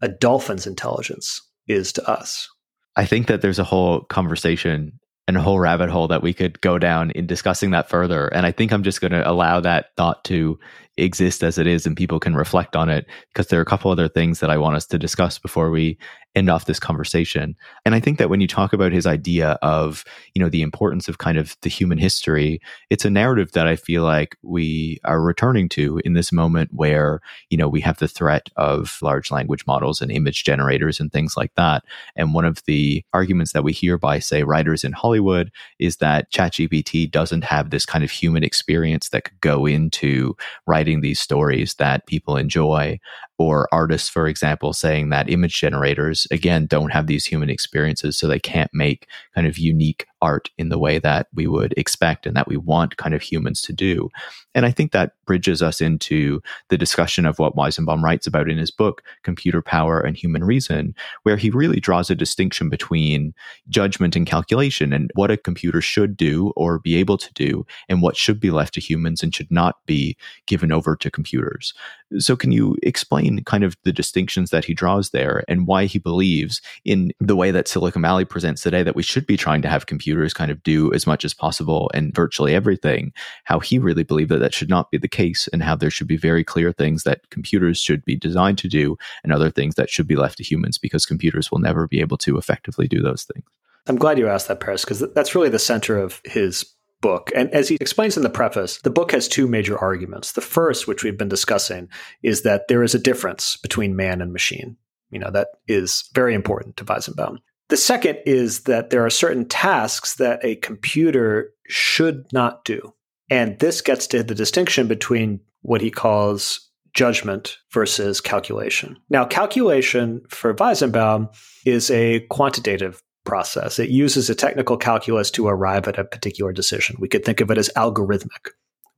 a dolphin's intelligence is to us. I think that there's a whole conversation and a whole rabbit hole that we could go down in discussing that further. And I think I'm just going to allow that thought to exist as it is and people can reflect on it, because there are a couple other things that I want us to discuss before we end off this conversation. And I think that when you talk about his idea of, you know, the importance of kind of the human history, it's a narrative that I feel like we are returning to in this moment where, you know, we have the threat of large language models and image generators and things like that. And one of the arguments that we hear by, say, writers in Hollywood is that ChatGPT doesn't have this kind of human experience that could go into writing these stories that people enjoy. Or artists, for example, saying that image generators, again, don't have these human experiences, so they can't make kind of unique art in the way that we would expect and that we want kind of humans to do. And I think that bridges us into the discussion of what Weizenbaum writes about in his book, Computer Power and Human Reason, where he really draws a distinction between judgment and calculation and what a computer should do or be able to do and what should be left to humans and should not be given over to computers. So can you explain kind of the distinctions that he draws there and why he believes in the way that Silicon Valley presents today that we should be trying to have computers kind of do as much as possible and virtually everything, how he really believed that that should not be the case and how there should be very clear things that computers should be designed to do and other things that should be left to humans because computers will never be able to effectively do those things. I'm glad you asked that, Paris, because that's really the center of his book. And as he explains in the preface, the book has two major arguments. The first, which we've been discussing, is that there is a difference between man and machine. You know, that is very important to Weizenbaum. The second is that there are certain tasks that a computer should not do. And this gets to the distinction between what he calls judgment versus calculation. Now, calculation for Weizenbaum is a quantitative process. It uses a technical calculus to arrive at a particular decision. We could think of it as algorithmic,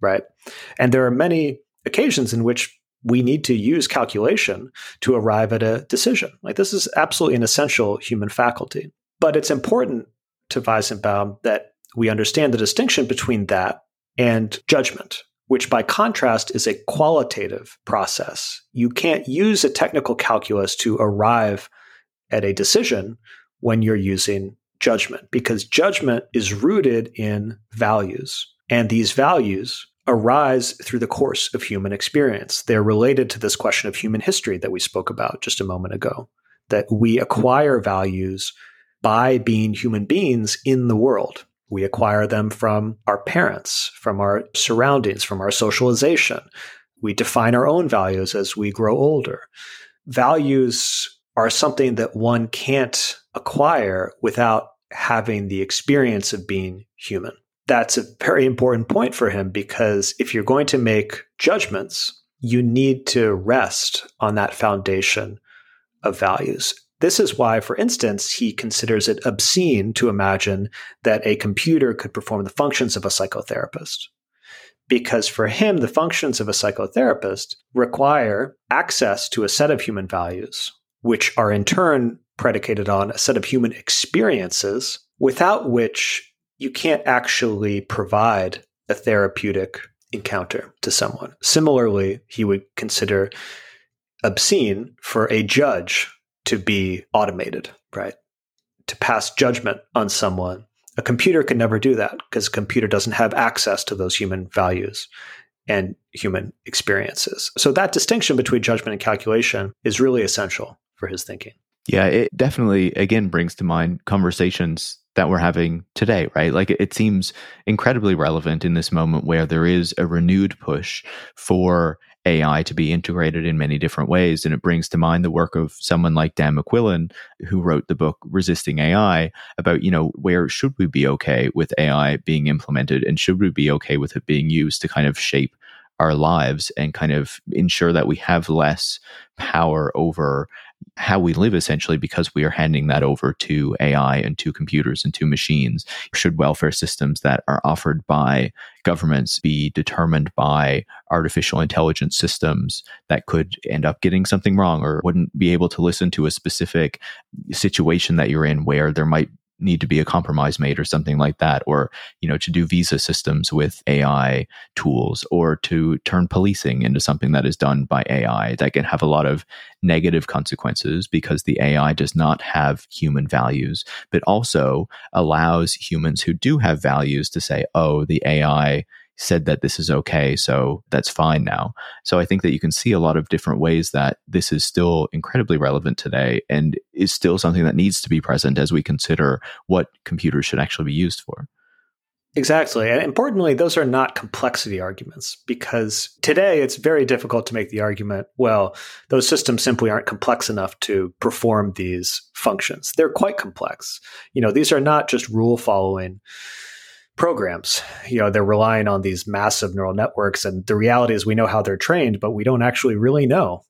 right? And there are many occasions in which we need to use calculation to arrive at a decision. Like, this is absolutely an essential human faculty. But it's important to Weizenbaum that we understand the distinction between that and judgment, which by contrast is a qualitative process. You can't use a technical calculus to arrive at a decision when you're using judgment, because judgment is rooted in values. And these values arise through the course of human experience. They're related to this question of human history that we spoke about just a moment ago, that we acquire values by being human beings in the world. We acquire them from our parents, from our surroundings, from our socialization. We define our own values as we grow older. Values are something that one can't acquire without having the experience of being human. That's a very important point for him, because if you're going to make judgments, you need to rest on that foundation of values. This is why, for instance, he considers it obscene to imagine that a computer could perform the functions of a psychotherapist, because for him, the functions of a psychotherapist require access to a set of human values, which are in turn predicated on a set of human experiences, without which you can't actually provide a therapeutic encounter to someone. Similarly, he would consider obscene for a judge to be automated, right? To pass judgment on someone. A computer can never do that, because a computer doesn't have access to those human values and human experiences. So that distinction between judgment and calculation is really essential for his thinking. Yeah, it definitely, again, brings to mind conversations that we're having today, right? Like, it seems incredibly relevant in this moment where there is a renewed push for AI to be integrated in many different ways. And it brings to mind the work of someone like Dan McQuillan, who wrote the book Resisting AI, about, you know, where should we be okay with AI being implemented, and should we be okay with it being used to kind of shape our lives and kind of ensure that we have less power over how we live, essentially, because we are handing that over to AI and to computers and to machines. Should welfare systems that are offered by governments be determined by artificial intelligence systems that could end up getting something wrong or wouldn't be able to listen to a specific situation that you're in where there might need to be a compromise made or something like that, or, you know, to do visa systems with AI tools, or to turn policing into something that is done by AI that can have a lot of negative consequences because the AI does not have human values, but also allows humans who do have values to say, oh, the AI said that this is okay, so that's fine now. So I think that you can see a lot of different ways that this is still incredibly relevant today and is still something that needs to be present as we consider what computers should actually be used for. Exactly. And importantly, those are not complexity arguments, because today it's very difficult to make the argument, well, those systems simply aren't complex enough to perform these functions. They're quite complex. You know, these are not just rule following programs. You know, they're relying on these massive neural networks. And the reality is we know how they're trained, but we don't actually really know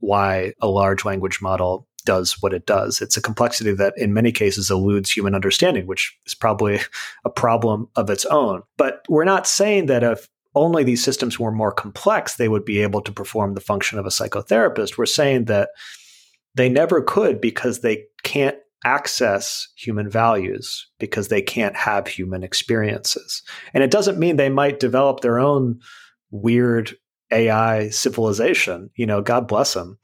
why a large language model does what it does. It's a complexity that in many cases eludes human understanding, which is probably a problem of its own. But we're not saying that if only these systems were more complex, they would be able to perform the function of a psychotherapist. We're saying that they never could, because they can't access human values, because they can't have human experiences. And it doesn't mean they might develop their own weird AI civilization, you know, God bless them,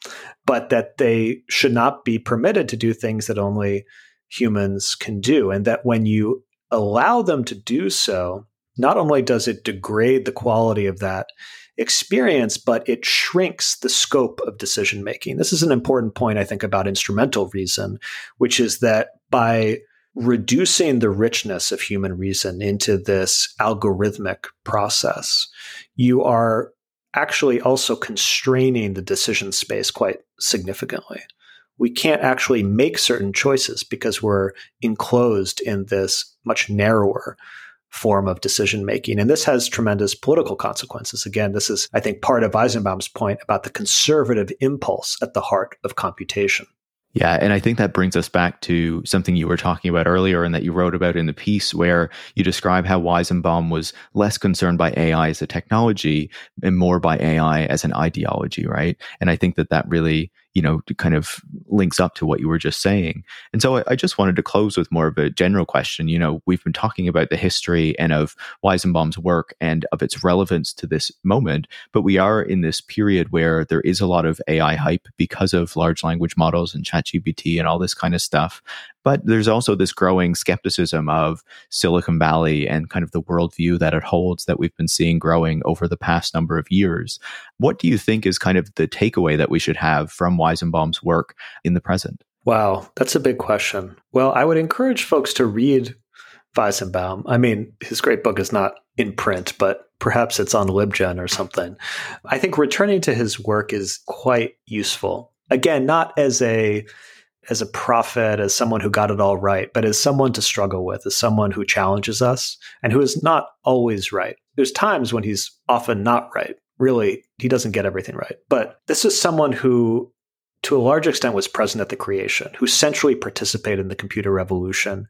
but that they should not be permitted to do things that only humans can do. And that when you allow them to do so, not only does it degrade the quality of that experience, but it shrinks the scope of decision making. This is an important point, I think, about instrumental reason, which is that by reducing the richness of human reason into this algorithmic process, you are actually also constraining the decision space quite significantly. We can't actually make certain choices because we're enclosed in this much narrower form of decision-making. And this has tremendous political consequences. Again, this is, I think, part of Weizenbaum's point about the conservative impulse at the heart of computation. Yeah. And I think that brings us back to something you were talking about earlier and that you wrote about in the piece where you describe how Weizenbaum was less concerned by AI as a technology and more by AI as an ideology, right? And I think that that really, you know, kind of links up to what you were just saying. And so I just wanted to close with more of a general question. You know, we've been talking about the history and of Weizenbaum's work and of its relevance to this moment, but we are in this period where there is a lot of AI hype because of large language models and ChatGPT and all this kind of stuff. But there's also this growing skepticism of Silicon Valley and kind of the worldview that it holds that we've been seeing growing over the past number of years. What do you think is kind of the takeaway that we should have from Weizenbaum's work in the present? Wow, that's a big question. Well, I would encourage folks to read Weizenbaum. I mean, his great book is not in print, but perhaps it's on LibGen or something. I think returning to his work is quite useful. Again, not as a prophet, as someone who got it all right, but as someone to struggle with, as someone who challenges us and who is not always right. There's times when he's often not right. Really, he doesn't get everything right. But this is someone who, to a large extent, was present at the creation, who centrally participated in the computer revolution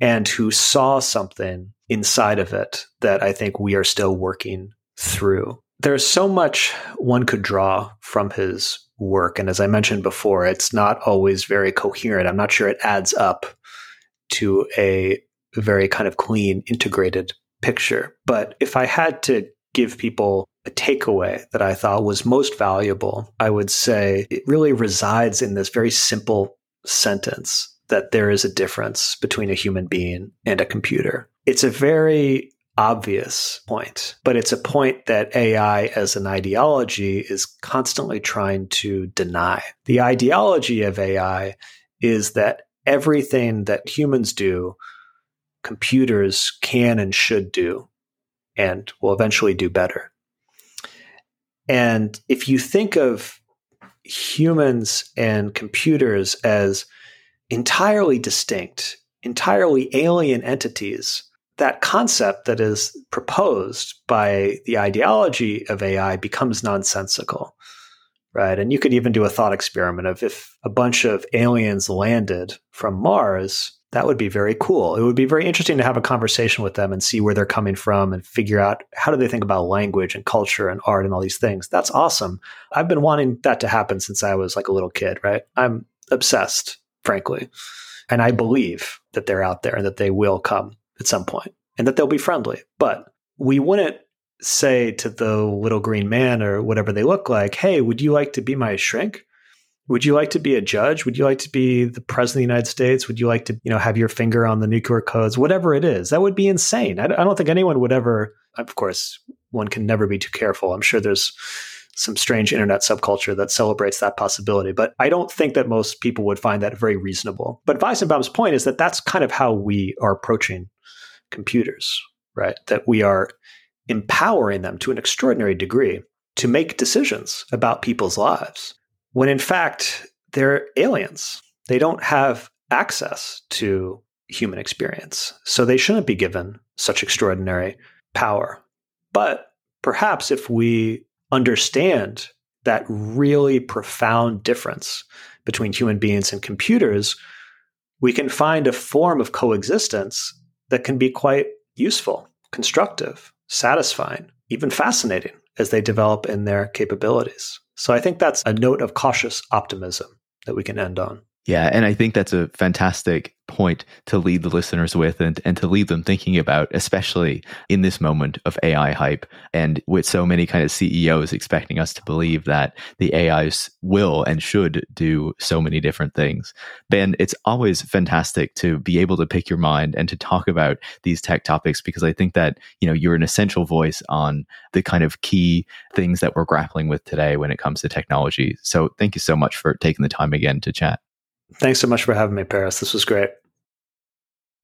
and who saw something inside of it that I think we are still working through. There's so much one could draw from his work. And as I mentioned before, it's not always very coherent. I'm not sure it adds up to a very kind of clean, integrated picture. But if I had to give people a takeaway that I thought was most valuable, I would say it really resides in this very simple sentence that there is a difference between a human being and a computer. It's a very obvious point, but it's a point that AI as an ideology is constantly trying to deny. The ideology of AI is that everything that humans do, computers can and should do, and will eventually do better. And if you think of humans and computers as entirely distinct, entirely alien entities, that concept that is proposed by the ideology of AI becomes nonsensical, right? And you could even do a thought experiment of if a bunch of aliens landed from Mars, that would be very cool. It would be very interesting to have a conversation with them and see where they're coming from and figure out how do they think about language and culture and art and all these things. That's awesome. I've been wanting that to happen since I was like a little kid, right? I'm obsessed, frankly. And I believe that they're out there and that they will come at some point, and that they'll be friendly. But we wouldn't say to the little green man or whatever they look like, hey, would you like to be my shrink? Would you like to be a judge? Would you like to be the president of the United States? Would you like to, you know, have your finger on the nuclear codes? Whatever it is, that would be insane. I don't think anyone would ever, of course, one can never be too careful. I'm sure there's some strange internet subculture that celebrates that possibility. But I don't think that most people would find that very reasonable. But Weizenbaum's point is that that's kind of how we are approaching computers, right? That we are empowering them to an extraordinary degree to make decisions about people's lives, when in fact, they're aliens. They don't have access to human experience. So they shouldn't be given such extraordinary power. But perhaps if we understand that really profound difference between human beings and computers, we can find a form of coexistence that can be quite useful, constructive, satisfying, even fascinating as they develop in their capabilities. So I think that's a note of cautious optimism that we can end on. Yeah, and I think that's a fantastic point to lead the listeners with and to lead them thinking about, especially in this moment of AI hype and with so many kind of CEOs expecting us to believe that the AIs will and should do so many different things. Ben, it's always fantastic to be able to pick your mind and to talk about these tech topics, because I think that, you know, you're an essential voice on the kind of key things that we're grappling with today when it comes to technology. So thank you so much for taking the time again to chat. Thanks so much for having me, Paris. This was great.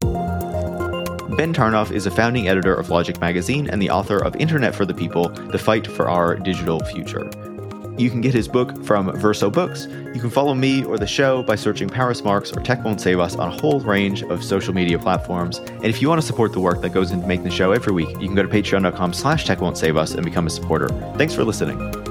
Ben Tarnoff is a founding editor of Logic Magazine and the author of Internet for the People: The Fight for Our Digital Future. You can get his book from Verso Books. You can follow me or the show by searching Paris Marx or Tech Won't Save Us on a whole range of social media platforms. And if you want to support the work that goes into making the show every week, you can go to patreon.com/techwontsave us and become a supporter. Thanks for listening.